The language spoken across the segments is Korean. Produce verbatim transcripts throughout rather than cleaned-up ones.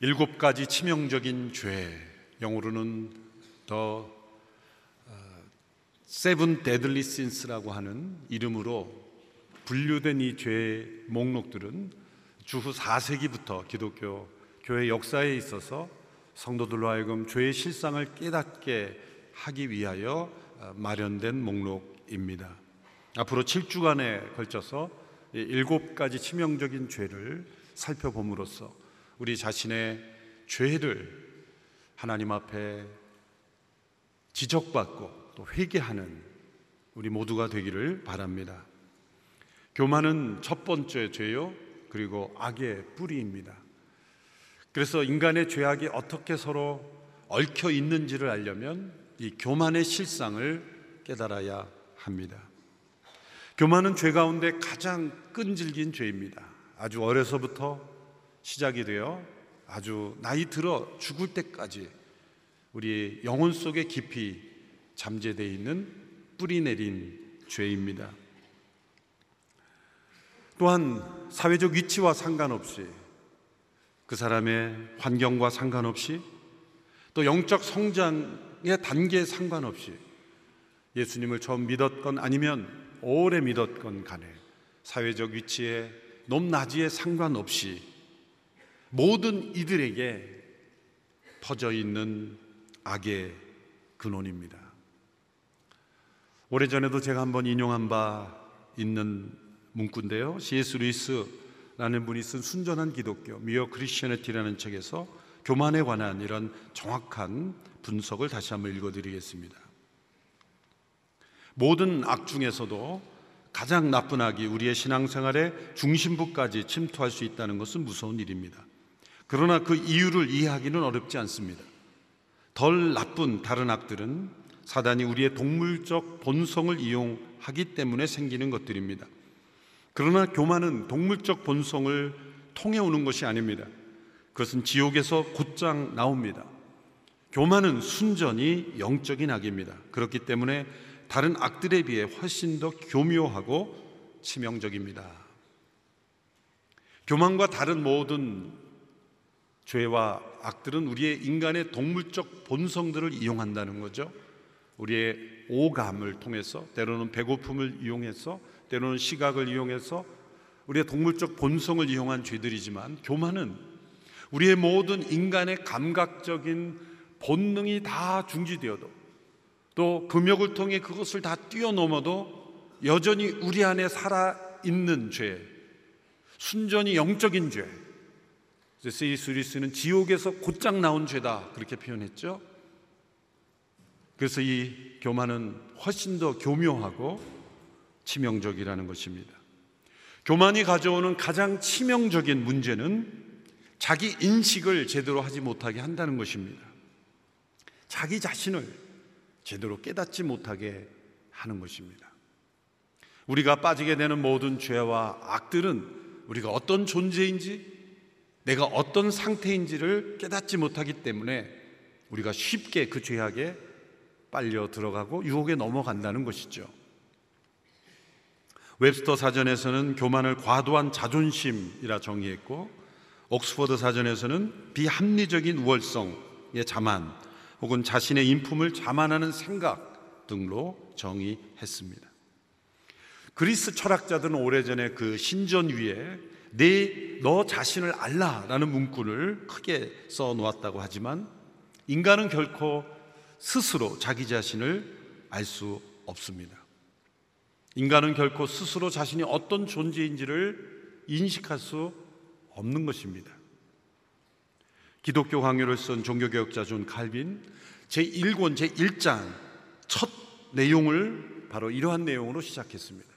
일곱 가지 치명적인 죄, 영어로는 The Seven Deadly Sins라고 하는 이름으로 분류된 이 죄의 목록들은 주후 사 세기부터 기독교 교회 역사에 있어서 성도들로 하여금 죄의 실상을 깨닫게 하기 위하여 마련된 목록입니다. 앞으로 칠 주간에 걸쳐서 일곱 가지 치명적인 죄를 살펴봄으로써 우리 자신의 죄를 하나님 앞에 지적받고 또 회개하는 우리 모두가 되기를 바랍니다. 교만은 첫 번째 죄요, 그리고 악의 뿌리입니다. 그래서 인간의 죄악이 어떻게 서로 얽혀 있는지를 알려면 이 교만의 실상을 깨달아야 합니다. 교만은 죄 가운데 가장 끈질긴 죄입니다. 아주 어려서부터 시작이 되어 아주 나이 들어 죽을 때까지 우리 영혼 속에 깊이 잠재되어 있는 뿌리 내린 죄입니다. 또한 사회적 위치와 상관없이, 그 사람의 환경과 상관없이, 또 영적 성장의 단계에 상관없이 예수님을 처음 믿었건 아니면 오래 믿었건 간에 사회적 위치에 높낮이에 상관없이 모든 이들에게 퍼져 있는 악의 근원입니다. 오래전에도 제가 한번 인용한 바 있는 문구인데요, 씨 에스 루이스라는 분이 쓴 순전한 기독교, 미어 크리스천이티라는 책에서 교만에 관한 이런 정확한 분석을 다시 한번 읽어드리겠습니다. 모든 악 중에서도 가장 나쁜 악이 우리의 신앙생활의 중심부까지 침투할 수 있다는 것은 무서운 일입니다. 그러나 그 이유를 이해하기는 어렵지 않습니다. 덜 나쁜 다른 악들은 사단이 우리의 동물적 본성을 이용하기 때문에 생기는 것들입니다. 그러나 교만은 동물적 본성을 통해 오는 것이 아닙니다. 그것은 지옥에서 곧장 나옵니다. 교만은 순전히 영적인 악입니다. 그렇기 때문에 다른 악들에 비해 훨씬 더 교묘하고 치명적입니다. 교만과 다른 모든 죄와 악들은 우리의 인간의 동물적 본성들을 이용한다는 거죠. 우리의 오감을 통해서, 때로는 배고픔을 이용해서, 때로는 시각을 이용해서 우리의 동물적 본성을 이용한 죄들이지만, 교만은 우리의 모든 인간의 감각적인 본능이 다 중지되어도, 또 금욕을 통해 그것을 다 뛰어넘어도 여전히 우리 안에 살아있는 죄, 순전히 영적인 죄, 씨 에스 루이스는 지옥에서 곧장 나온 죄다 그렇게 표현했죠. 그래서 이 교만은 훨씬 더 교묘하고 치명적이라는 것입니다. 교만이 가져오는 가장 치명적인 문제는 자기 인식을 제대로 하지 못하게 한다는 것입니다. 자기 자신을 제대로 깨닫지 못하게 하는 것입니다. 우리가 빠지게 되는 모든 죄와 악들은 우리가 어떤 존재인지, 내가 어떤 상태인지를 깨닫지 못하기 때문에 우리가 쉽게 그 죄악에 빨려 들어가고 유혹에 넘어간다는 것이죠. 웹스터 사전에서는 교만을 과도한 자존심이라 정의했고, 옥스퍼드 사전에서는 비합리적인 우월성의 자만 혹은 자신의 인품을 자만하는 생각 등으로 정의했습니다. 그리스 철학자들은 오래전에 그 신전 위에 네, 너 자신을 알라라는 문구를 크게 써놓았다고 하지만, 인간은 결코 스스로 자기 자신을 알 수 없습니다. 인간은 결코 스스로 자신이 어떤 존재인지를 인식할 수 없는 것입니다. 기독교 강요를 쓴 종교개혁자 존 칼빈, 제일 권 제일 장 첫 내용을 바로 이러한 내용으로 시작했습니다.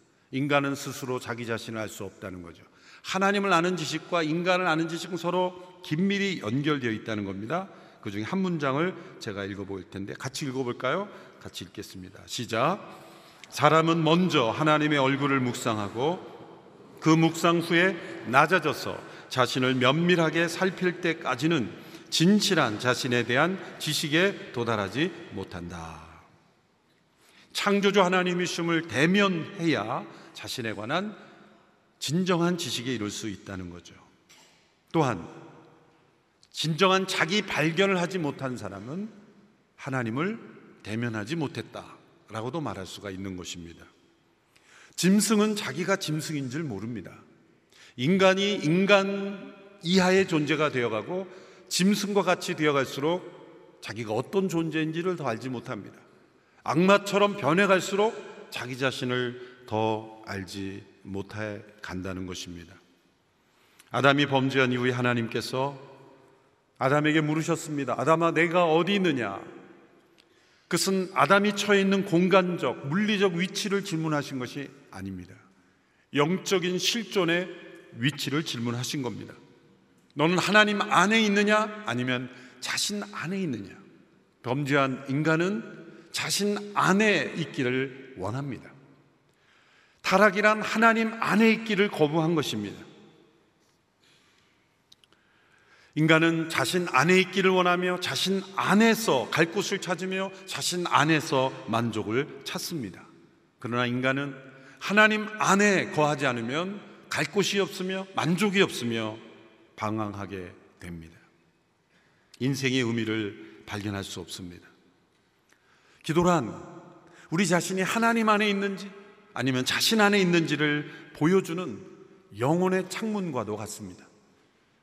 인간은 스스로 자기 자신을 알 수 없다는 거죠. 하나님을 아는 지식과 인간을 아는 지식은 서로 긴밀히 연결되어 있다는 겁니다. 그 중에 한 문장을 제가 읽어볼 텐데 같이 읽어볼까요? 같이 읽겠습니다. 시작. 사람은 먼저 하나님의 얼굴을 묵상하고 그 묵상 후에 낮아져서 자신을 면밀하게 살필 때까지는 진실한 자신에 대한 지식에 도달하지 못한다. 창조주 하나님이심을 대면해야 자신에 관한 진정한 지식에 이를 수 있다는 거죠. 또한 진정한 자기 발견을 하지 못한 사람은 하나님을 대면하지 못했다라고도 말할 수가 있는 것입니다. 짐승은 자기가 짐승인 줄 모릅니다. 인간이 인간 이하의 존재가 되어가고 짐승과 같이 되어갈수록 자기가 어떤 존재인지를 더 알지 못합니다. 악마처럼 변해갈수록 자기 자신을 더 알지 못해 간다는 것입니다. 아담이 범죄한 이후에 하나님께서 아담에게 물으셨습니다. 아담아, 내가 어디 있느냐? 그것은 아담이 처해 있는 공간적, 물리적 위치를 질문하신 것이 아닙니다. 영적인 실존의 위치를 질문하신 겁니다. 너는 하나님 안에 있느냐? 아니면 자신 안에 있느냐? 범죄한 인간은 자신 안에 있기를 원합니다. 타락이란 하나님 안에 있기를 거부한 것입니다. 인간은 자신 안에 있기를 원하며 자신 안에서 갈 곳을 찾으며 자신 안에서 만족을 찾습니다. 그러나 인간은 하나님 안에 거하지 않으면 갈 곳이 없으며 만족이 없으며 방황하게 됩니다. 인생의 의미를 발견할 수 없습니다. 기도란 우리 자신이 하나님 안에 있는지 아니면 자신 안에 있는지를 보여주는 영혼의 창문과도 같습니다.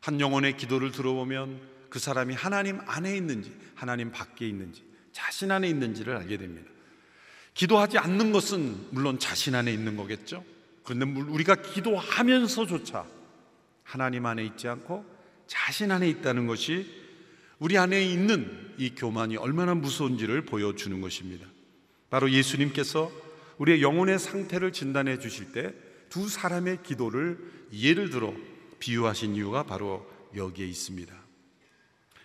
한 영혼의 기도를 들어보면 그 사람이 하나님 안에 있는지 하나님 밖에 있는지 자신 안에 있는지를 알게 됩니다. 기도하지 않는 것은 물론 자신 안에 있는 거겠죠. 그런데 우리가 기도하면서조차 하나님 안에 있지 않고 자신 안에 있다는 것이 우리 안에 있는 이 교만이 얼마나 무서운지를 보여주는 것입니다. 바로 예수님께서 우리의 영혼의 상태를 진단해 주실 때 두 사람의 기도를 예를 들어 비유하신 이유가 바로 여기에 있습니다.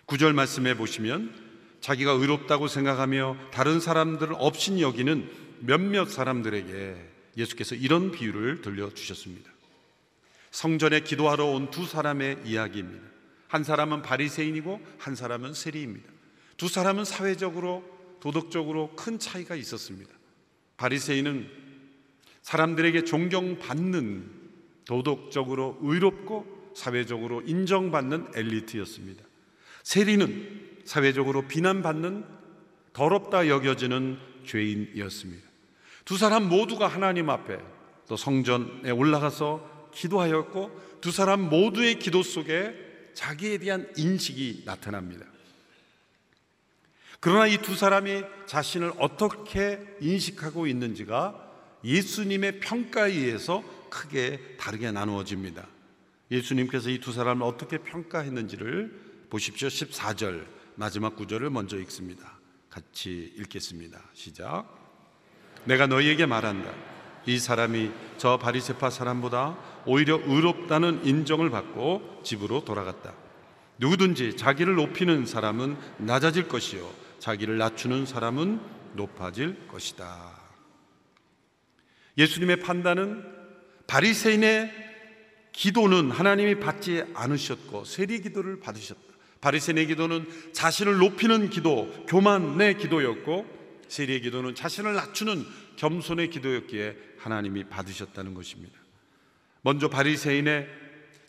구 절 말씀해 보시면 자기가 의롭다고 생각하며 다른 사람들을 없이 여기는 몇몇 사람들에게 예수께서 이런 비유를 들려주셨습니다. 성전에 기도하러 온 두 사람의 이야기입니다. 한 사람은 바리새인이고 한 사람은 세리입니다. 두 사람은 사회적으로 도덕적으로 큰 차이가 있었습니다. 바리새인은 사람들에게 존경받는 도덕적으로 의롭고 사회적으로 인정받는 엘리트였습니다. 세리는 사회적으로 비난받는 더럽다 여겨지는 죄인이었습니다. 두 사람 모두가 하나님 앞에 또 성전에 올라가서 기도하였고 두 사람 모두의 기도 속에 자기에 대한 인식이 나타납니다. 그러나 이 두 사람이 자신을 어떻게 인식하고 있는지가 예수님의 평가에 의해서 크게 다르게 나누어집니다. 예수님께서 이 두 사람을 어떻게 평가했는지를 보십시오. 십사 절 마지막 구절을 먼저 읽습니다. 같이 읽겠습니다. 시작. 내가 너희에게 말한다. 이 사람이 저 바리새파 사람보다 오히려 의롭다는 인정을 받고 집으로 돌아갔다. 누구든지 자기를 높이는 사람은 낮아질 것이요 자기를 낮추는 사람은 높아질 것이다. 예수님의 판단은 바리새인의 기도는 하나님이 받지 않으셨고 세리 기도를 받으셨다. 바리새인의 기도는 자신을 높이는 기도, 교만의 기도였고 세리의 기도는 자신을 낮추는 겸손의 기도였기에 하나님이 받으셨다는 것입니다. 먼저 바리새인의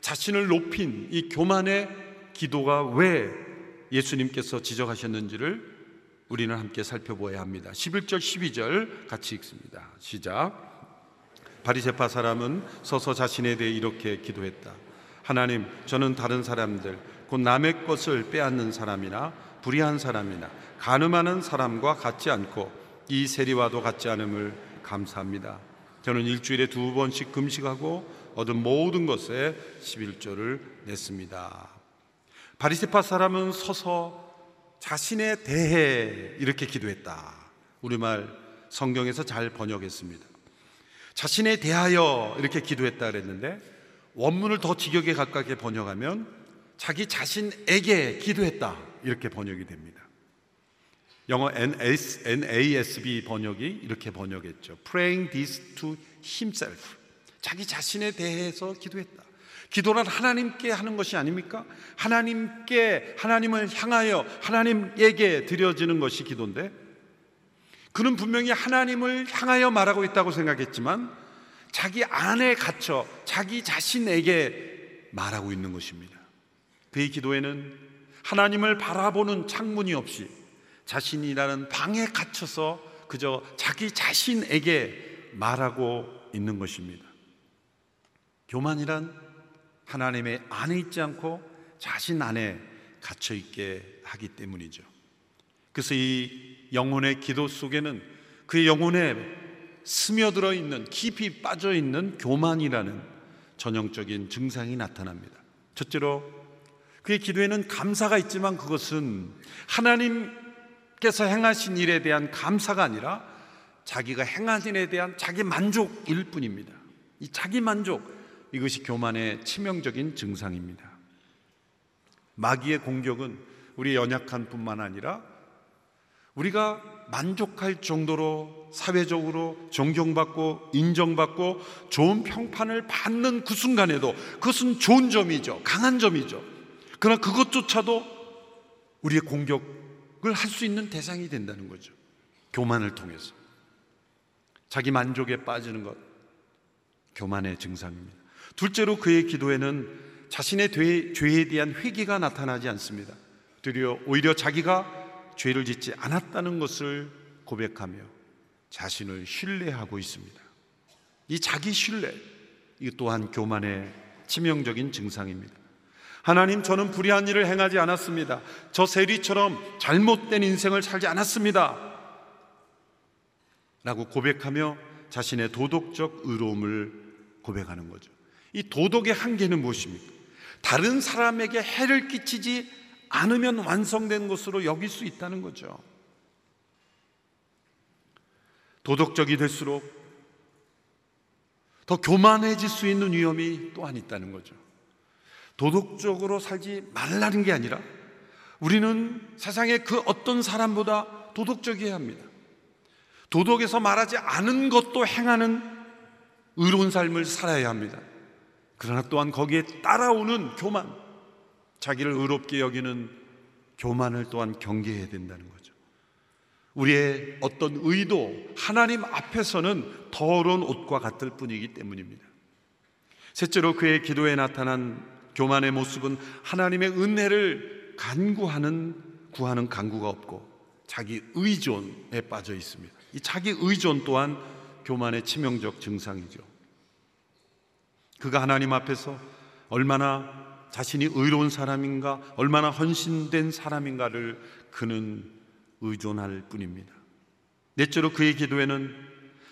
자신을 높인 이 교만의 기도가 왜 예수님께서 지적하셨는지를 우리는 함께 살펴보아야 합니다. 십일 절, 십이 절 같이 읽습니다. 시작. 바리새파 사람은 서서 자신에 대해 이렇게 기도했다. 하나님, 저는 다른 사람들 곧 남의 것을 빼앗는 사람이나 불의한 사람이나 간음하는 사람과 같지 않고 이 세리와도 같지 않음을 감사합니다. 저는 일주일에 두 번씩 금식하고 얻은 모든 것에 십일조를 냈습니다. 바리새파 사람은 서서 자신에 대해 이렇게 기도했다. 우리말 성경에서 잘 번역했습니다. 자신에 대하여 이렇게 기도했다 그랬는데 원문을 더 직역에 가깝게 번역하면 자기 자신에게 기도했다 이렇게 번역이 됩니다. 영어 엔 에이 에스 비 번역이 이렇게 번역했죠. Praying this to himself. 자기 자신에 대해서 기도했다. 기도란 하나님께 하는 것이 아닙니까? 하나님께, 하나님을 향하여 하나님에게 드려지는 것이 기도인데 그는 분명히 하나님을 향하여 말하고 있다고 생각했지만 자기 안에 갇혀 자기 자신에게 말하고 있는 것입니다. 그의 기도에는 하나님을 바라보는 창문이 없이 자신이라는 방에 갇혀서 그저 자기 자신에게 말하고 있는 것입니다. 교만이란 하나님의 안에 있지 않고 자신 안에 갇혀있게 하기 때문이죠. 그래서 이 영혼의 기도 속에는 그의 영혼에 스며들어 있는, 깊이 빠져 있는 교만이라는 전형적인 증상이 나타납니다. 첫째로, 그의 기도에는 감사가 있지만 그것은 하나님께서 행하신 일에 대한 감사가 아니라 자기가 행한 일에 대한 자기 만족일 뿐입니다. 이 자기 만족, 이것이 교만의 치명적인 증상입니다. 마귀의 공격은 우리의 연약한 뿐만 아니라 우리가 만족할 정도로 사회적으로 존경받고 인정받고 좋은 평판을 받는 그 순간에도, 그것은 좋은 점이죠, 강한 점이죠. 그러나 그것조차도 우리의 공격을 할 수 있는 대상이 된다는 거죠. 교만을 통해서 자기 만족에 빠지는 것, 교만의 증상입니다. 둘째로, 그의 기도에는 자신의 죄에 대한 회개가 나타나지 않습니다. 오히려, 오히려 자기가 죄를 짓지 않았다는 것을 고백하며 자신을 신뢰하고 있습니다. 이 자기 신뢰, 이 또한 교만의 치명적인 증상입니다. 하나님, 저는 불의한 일을 행하지 않았습니다. 저 세리처럼 잘못된 인생을 살지 않았습니다 라고 고백하며 자신의 도덕적 의로움을 고백하는 거죠. 이 도덕의 한계는 무엇입니까? 다른 사람에게 해를 끼치지 않으면 완성된 것으로 여길 수 있다는 거죠. 도덕적이 될수록 더 교만해질 수 있는 위험이 또한 있다는 거죠. 도덕적으로 살지 말라는 게 아니라 우리는 세상의 그 어떤 사람보다 도덕적이어야 합니다. 도덕에서 말하지 않은 것도 행하는 의로운 삶을 살아야 합니다. 그러나 또한 거기에 따라오는 교만, 자기를 의롭게 여기는 교만을 또한 경계해야 된다는 거죠. 우리의 어떤 의도, 하나님 앞에서는 더러운 옷과 같을 뿐이기 때문입니다. 셋째로, 그의 기도에 나타난 교만의 모습은 하나님의 은혜를 간구하는, 구하는 간구가 없고 자기 의존에 빠져 있습니다. 이 자기 의존 또한 교만의 치명적 증상이죠. 그가 하나님 앞에서 얼마나 자신이 의로운 사람인가, 얼마나 헌신된 사람인가를 그는 의존할 뿐입니다. 넷째로, 그의 기도에는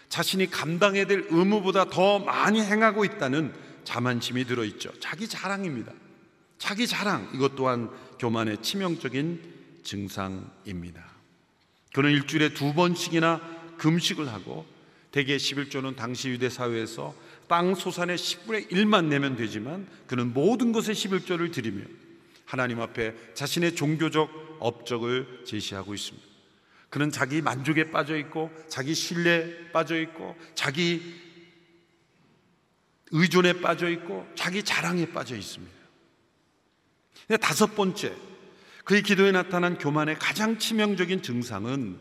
자신이 감당해야 될 의무보다 더 많이 행하고 있다는 자만심이 들어있죠. 자기 자랑입니다. 자기 자랑, 이것 또한 교만의 치명적인 증상입니다. 그는 일주일에 두 번씩이나 금식을 하고, 대개 십일조는 당시 유대 사회에서 땅 소산의 십분의 일만 내면 되지만 그는 모든 것에 십일조를 드리며 하나님 앞에 자신의 종교적 업적을 제시하고 있습니다. 그는 자기 만족에 빠져 있고 자기 신뢰에 빠져 있고 자기 의존에 빠져 있고 자기 자랑에 빠져 있습니다. 근데 다섯 번째, 그의 기도에 나타난 교만의 가장 치명적인 증상은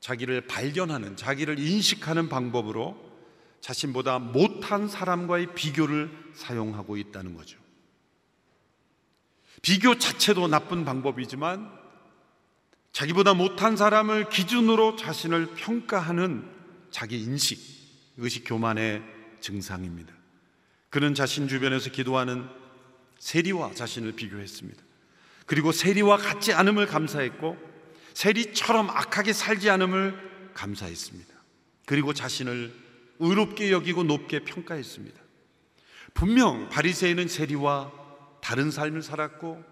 자기를 발견하는, 자기를 인식하는 방법으로 자신보다 못한 사람과의 비교를 사용하고 있다는 거죠. 비교 자체도 나쁜 방법이지만 자기보다 못한 사람을 기준으로 자신을 평가하는 자기 인식, 이것이 교만의 증상입니다. 그는 자신 주변에서 기도하는 세리와 자신을 비교했습니다. 그리고 세리와 같지 않음을 감사했고 세리처럼 악하게 살지 않음을 감사했습니다. 그리고 자신을 의롭게 여기고 높게 평가했습니다. 분명 바리새인은 세리와 다른 삶을 살았고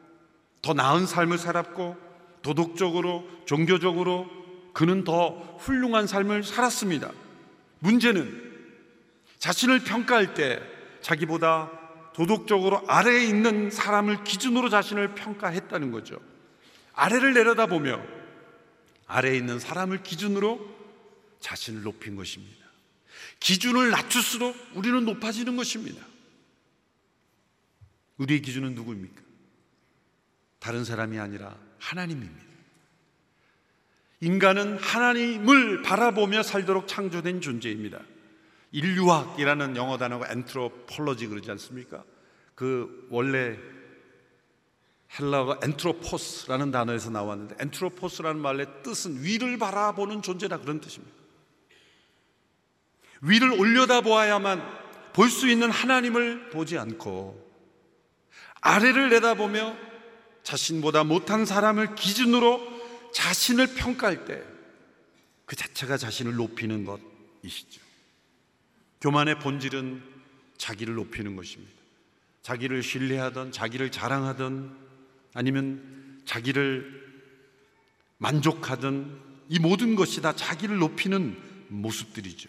더 나은 삶을 살았고 도덕적으로, 종교적으로 그는 더 훌륭한 삶을 살았습니다. 문제는 자신을 평가할 때 자기보다 도덕적으로 아래에 있는 사람을 기준으로 자신을 평가했다는 거죠. 아래를 내려다보며 아래에 있는 사람을 기준으로 자신을 높인 것입니다. 기준을 낮출수록 우리는 높아지는 것입니다. 우리의 기준은 누구입니까? 다른 사람이 아니라 하나님입니다. 인간은 하나님을 바라보며 살도록 창조된 존재입니다. 인류학이라는 영어 단어가 엔트로폴로지 그러지 않습니까? 그 원래 헬라어 엔트로포스라는 단어에서 나왔는데, 엔트로포스라는 말의 뜻은 위를 바라보는 존재다, 그런 뜻입니다. 위를 올려다보아야만 볼 수 있는 하나님을 보지 않고, 아래를 내다보며 자신보다 못한 사람을 기준으로 자신을 평가할 때 그 자체가 자신을 높이는 것이시죠. 교만의 본질은 자기를 높이는 것입니다. 자기를 신뢰하던, 자기를 자랑하던, 아니면 자기를 만족하던, 이 모든 것이 다 자기를 높이는 모습들이죠.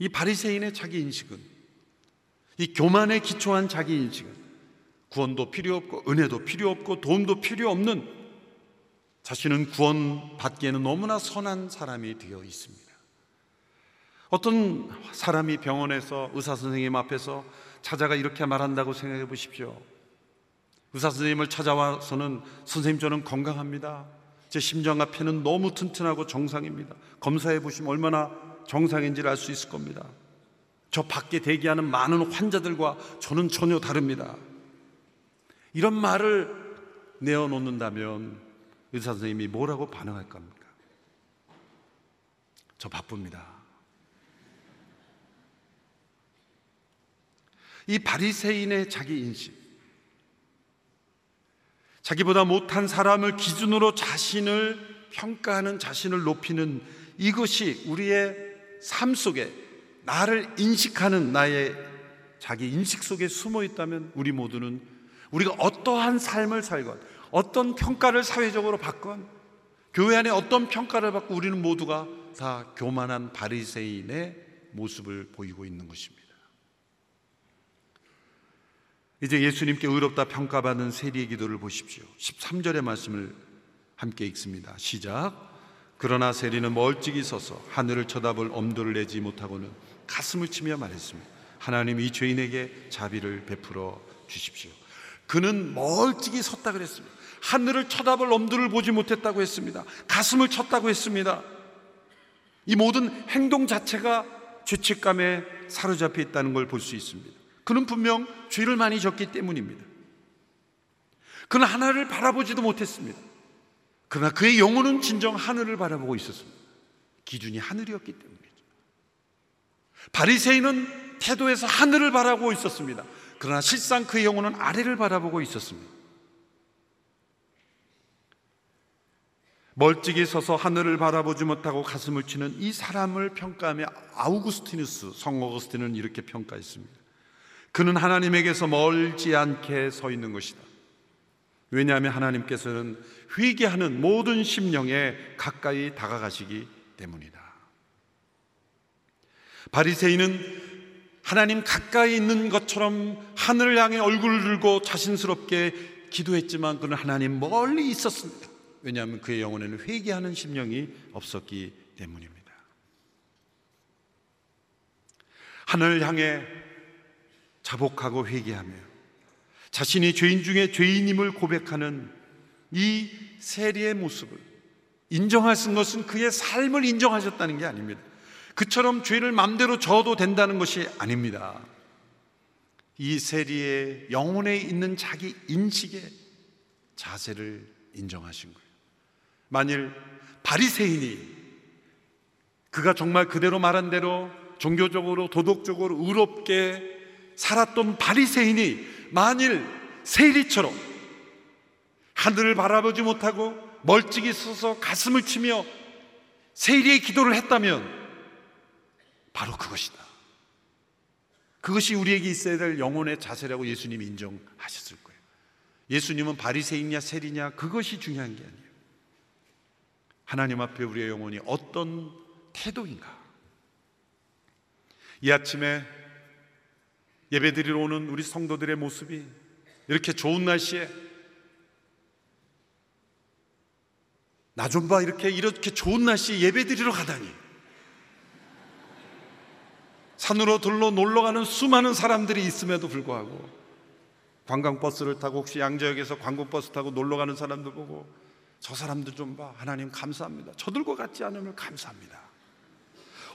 이 바리새인의 자기 인식은, 이 교만에 기초한 자기 인식은 구원도 필요 없고 은혜도 필요 없고 도움도 필요 없는, 자신은 구원 받기에는 너무나 선한 사람이 되어 있습니다. 어떤 사람이 병원에서 의사선생님 앞에서 찾아가 이렇게 말한다고 생각해 보십시오. 의사선생님을 찾아와서는, 선생님 저는 건강합니다. 제 심장과 폐는 너무 튼튼하고 정상입니다. 검사해 보시면 얼마나 정상인지를 알 수 있을 겁니다. 저 밖에 대기하는 많은 환자들과 저는 전혀 다릅니다. 이런 말을 내어놓는다면 의사 선생님이 뭐라고 반응할 겁니까? 저 바쁩니다. 이 바리새인의 자기 인식, 자기보다 못한 사람을 기준으로 자신을 평가하는, 자신을 높이는, 이것이 우리의 삶 속에 나를 인식하는, 나의 자기 인식 속에 숨어 있다면, 우리 모두는 우리가 어떠한 삶을 살건, 어떤 평가를 사회적으로 받건, 교회 안에 어떤 평가를 받고, 우리는 모두가 다 교만한 바리새인의 모습을 보이고 있는 것입니다. 이제 예수님께 의롭다 평가받은 세리의 기도를 보십시오. 십삼 절의 말씀을 함께 읽습니다. 시작. 그러나 세리는 멀찍이 서서 하늘을 쳐다볼 엄두를 내지 못하고는 가슴을 치며 말했습니다. 하나님, 이 죄인에게 자비를 베풀어 주십시오. 그는 멀찍이 섰다 그랬습니다. 하늘을 쳐다볼 엄두를 보지 못했다고 했습니다. 가슴을 쳤다고 했습니다. 이 모든 행동 자체가 죄책감에 사로잡혀 있다는 걸 볼 수 있습니다. 그는 분명 죄를 많이 졌기 때문입니다. 그는 하늘을 바라보지도 못했습니다. 그러나 그의 영혼은 진정 하늘을 바라보고 있었습니다. 기준이 하늘이었기 때문이죠. 바리새인은 태도에서 하늘을 바라보고 있었습니다. 그러나 실상 그의 영혼은 아래를 바라보고 있었습니다. 멀찍이 서서 하늘을 바라보지 못하고 가슴을 치는 이 사람을 평가하며 아우구스티누스, 성 어거스틴은 이렇게 평가했습니다. 그는 하나님에게서 멀지 않게 서 있는 것이다. 왜냐하면 하나님께서는 회개하는 모든 심령에 가까이 다가가시기 때문이다. 바리새인은 하나님 가까이 있는 것처럼 하늘을 향해 얼굴을 들고 자신스럽게 기도했지만, 그는 하나님 멀리 있었습니다. 왜냐하면 그의 영혼에는 회개하는 심령이 없었기 때문입니다. 하늘을 향해 자복하고 회개하며 자신이 죄인 중에 죄인임을 고백하는 이 세리의 모습을 인정하신 것은 그의 삶을 인정하셨다는 게 아닙니다. 그처럼 죄를 마음대로 져도 된다는 것이 아닙니다. 이 세리의 영혼에 있는 자기 인식의 자세를 인정하신 거예요. 만일 바리새인이 그가 정말 그대로 말한 대로 종교적으로 도덕적으로 의롭게 살았던 바리새인이 만일 세리처럼 하늘을 바라보지 못하고 멀찍이 서서 가슴을 치며 세리의 기도를 했다면, 바로 그것이다, 그것이 우리에게 있어야 될 영혼의 자세라고 예수님이 인정하셨을 거예요. 예수님은 바리새인이냐 세리냐 그것이 중요한 게 아니에요. 하나님 앞에 우리의 영혼이 어떤 태도인가. 이 아침에 예배드리러 오는 우리 성도들의 모습이, 이렇게 좋은 날씨에 나 좀 봐, 이렇게 이렇게 좋은 날씨에 예배드리러 가다니, 산으로 둘러 놀러가는 수많은 사람들이 있음에도 불구하고, 관광버스를 타고 혹시 양재역에서 관광버스 타고 놀러가는 사람들 보고, 저 사람들 좀 봐, 하나님 감사합니다, 저들과 같지 않음을 감사합니다,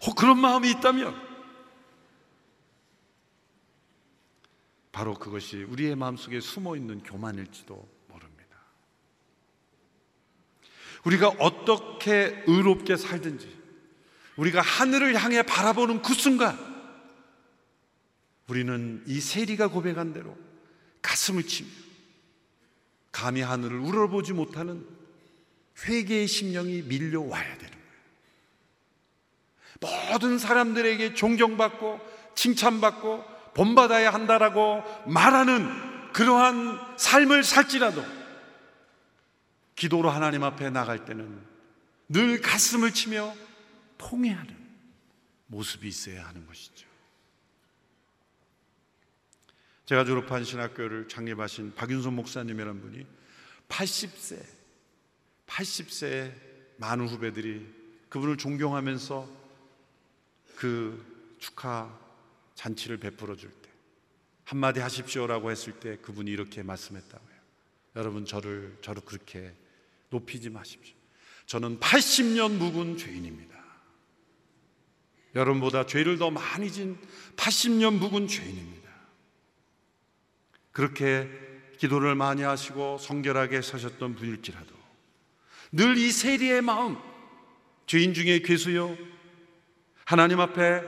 혹 그런 마음이 있다면, 바로 그것이 우리의 마음속에 숨어있는 교만일지도 모릅니다. 우리가 어떻게 의롭게 살든지 우리가 하늘을 향해 바라보는 그 순간 우리는 이 세리가 고백한 대로 가슴을 치며 감히 하늘을 우러보지 못하는 회개의 심령이 밀려와야 되는 거예요. 모든 사람들에게 존경받고 칭찬받고 본받아야 한다라고 말하는 그러한 삶을 살지라도 기도로 하나님 앞에 나갈 때는 늘 가슴을 치며 통회하는 모습이 있어야 하는 것이죠. 제가 졸업한 신학교를 창립하신 박윤선 목사님이란 분이 팔십 세, 팔십 세의 많은 후배들이 그분을 존경하면서 그 축하 잔치를 베풀어 줄 때 한마디 하십시오라고 했을 때 그분이 이렇게 말씀했다고요. 여러분 저를 저를 그렇게 높이지 마십시오. 저는 팔십 년 묵은 죄인입니다. 여러분보다 죄를 더 많이 진 팔십 년 묵은 죄인입니다. 그렇게 기도를 많이 하시고 성결하게 사셨던 분일지라도 늘 이 세리의 마음, 죄인 중에 괴수여 하나님 앞에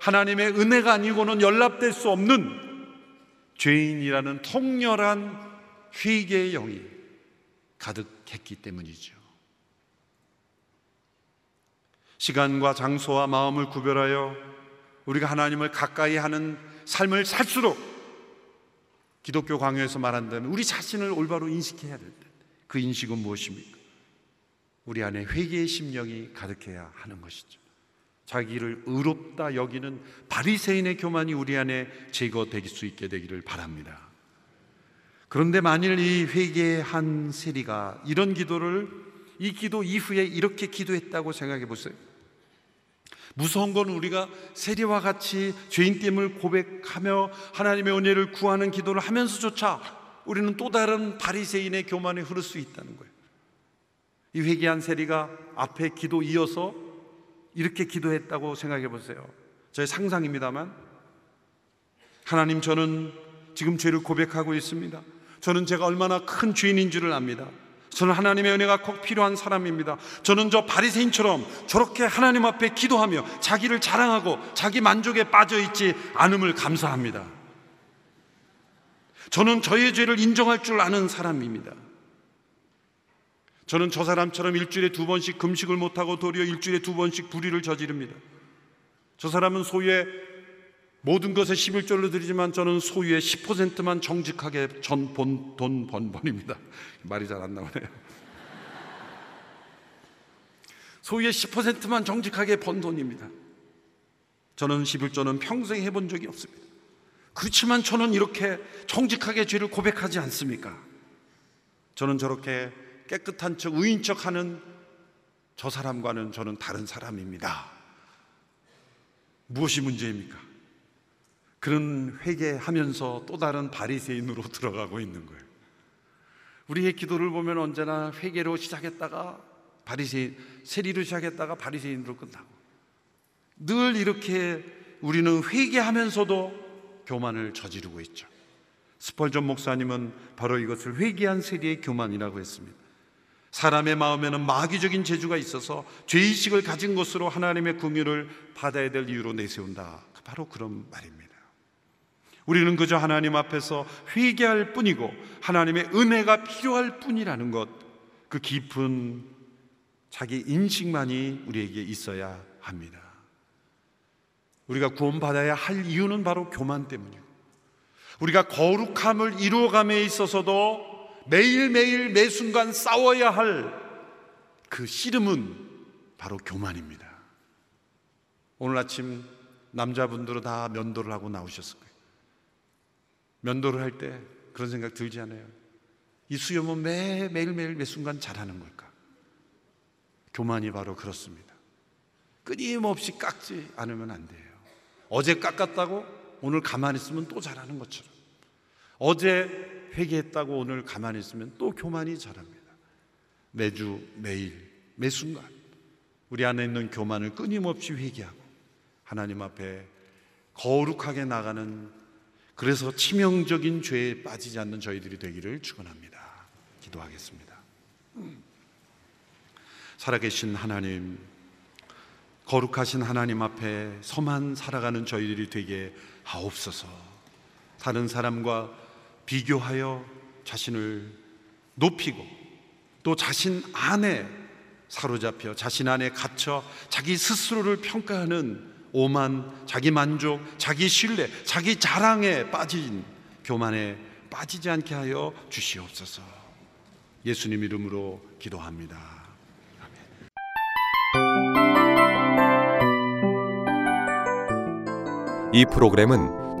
하나님의 은혜가 아니고는 연락될 수 없는 죄인이라는 통렬한 회개의 영이 가득했기 때문이죠. 시간과 장소와 마음을 구별하여 우리가 하나님을 가까이 하는 삶을 살수록 기독교 강요에서 말한다면 우리 자신을 올바로 인식해야 될 때 그 인식은 무엇입니까? 우리 안에 회개의 심령이 가득해야 하는 것이죠. 자기를 의롭다 여기는 바리새인의 교만이 우리 안에 제거될 수 있게 되기를 바랍니다. 그런데 만일 이 회개한 세리가 이런 기도를 이 기도 이후에 이렇게 기도했다고 생각해 보세요. 무서운 건 우리가 세리와 같이 죄인됨을 고백하며 하나님의 은혜를 구하는 기도를 하면서조차 우리는 또 다른 바리새인의 교만에 흐를 수 있다는 거예요. 이 회개한 세리가 앞에 기도 이어서 이렇게 기도했다고 생각해 보세요. 저의 상상입니다만 하나님 저는 지금 죄를 고백하고 있습니다. 저는 제가 얼마나 큰 죄인인 줄을 압니다. 저는 하나님의 은혜가 꼭 필요한 사람입니다. 저는 저 바리새인처럼 저렇게 하나님 앞에 기도하며 자기를 자랑하고 자기 만족에 빠져있지 않음을 감사합니다. 저는 저의 죄를 인정할 줄 아는 사람입니다. 저는 저 사람처럼 일주일에 두 번씩 금식을 못하고 도리어 일주일에 두 번씩 불의를 저지릅니다. 저 사람은 소유의 모든 것에 십일조를 드리지만 저는 소유의 십 퍼센트만 정직하게 전 본, 돈 번번입니다. 말이 잘 안 나오네요. 소유의 십 퍼센트만 정직하게 번 돈입니다. 저는 십일조는 평생 해본 적이 없습니다. 그렇지만 저는 이렇게 정직하게 죄를 고백하지 않습니까? 저는 저렇게 깨끗한 척, 의인 척하는 저 사람과는 저는 다른 사람입니다. 무엇이 문제입니까? 그런 회개하면서 또 다른 바리새인으로 들어가고 있는 거예요. 우리의 기도를 보면 언제나 회개로 시작했다가 바리새인, 세리로 시작했다가 바리새인으로 끝나고 늘 이렇게 우리는 회개하면서도 교만을 저지르고 있죠. 스펄전 목사님은 바로 이것을 회개한 세리의 교만이라고 했습니다. 사람의 마음에는 마귀적인 재주가 있어서 죄의식을 가진 것으로 하나님의 긍휼을 받아야 될 이유로 내세운다. 바로 그런 말입니다. 우리는 그저 하나님 앞에서 회개할 뿐이고 하나님의 은혜가 필요할 뿐이라는 것, 그 깊은 자기 인식만이 우리에게 있어야 합니다. 우리가 구원받아야 할 이유는 바로 교만 때문이고 우리가 거룩함을 이루어감에 있어서도 매일매일 매 순간 싸워야 할 그 씨름은 바로 교만입니다. 오늘 아침 남자분들은 다 면도를 하고 나오셨을 거예요. 면도를 할 때 그런 생각 들지 않아요? 이 수염은 매, 매일매일 매 순간 자라는 걸까? 교만이 바로 그렇습니다. 끊임없이 깎지 않으면 안 돼요. 어제 깎았다고 오늘 가만히 있으면 또 자라는 것처럼 어제 회개했다고 오늘 가만히 있으면 또 교만이 자랍니다. 매주 매일 매순간 우리 안에 있는 교만을 끊임없이 회개하고 하나님 앞에 거룩하게 나가는 그래서 치명적인 죄에 빠지지 않는 저희들이 되기를 축원합니다. 기도하겠습니다. 살아계신 하나님, 거룩하신 하나님 앞에 서만 살아가는 저희들이 되게 하옵소서. 다른 사람과 비교하여 자신을 높이고 또 자신 안에 사로잡혀 자신 안에 갇혀 자기 스스로를 평가하는 오만, 자기 만족, 자기 신뢰, 자기 자랑에 빠진 교만에 빠지지 않게 하여 주시옵소서. 예수님 이름으로 기도합니다. 아멘. 이 프로그램은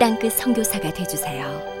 땅끝 선교사가 되어주세요.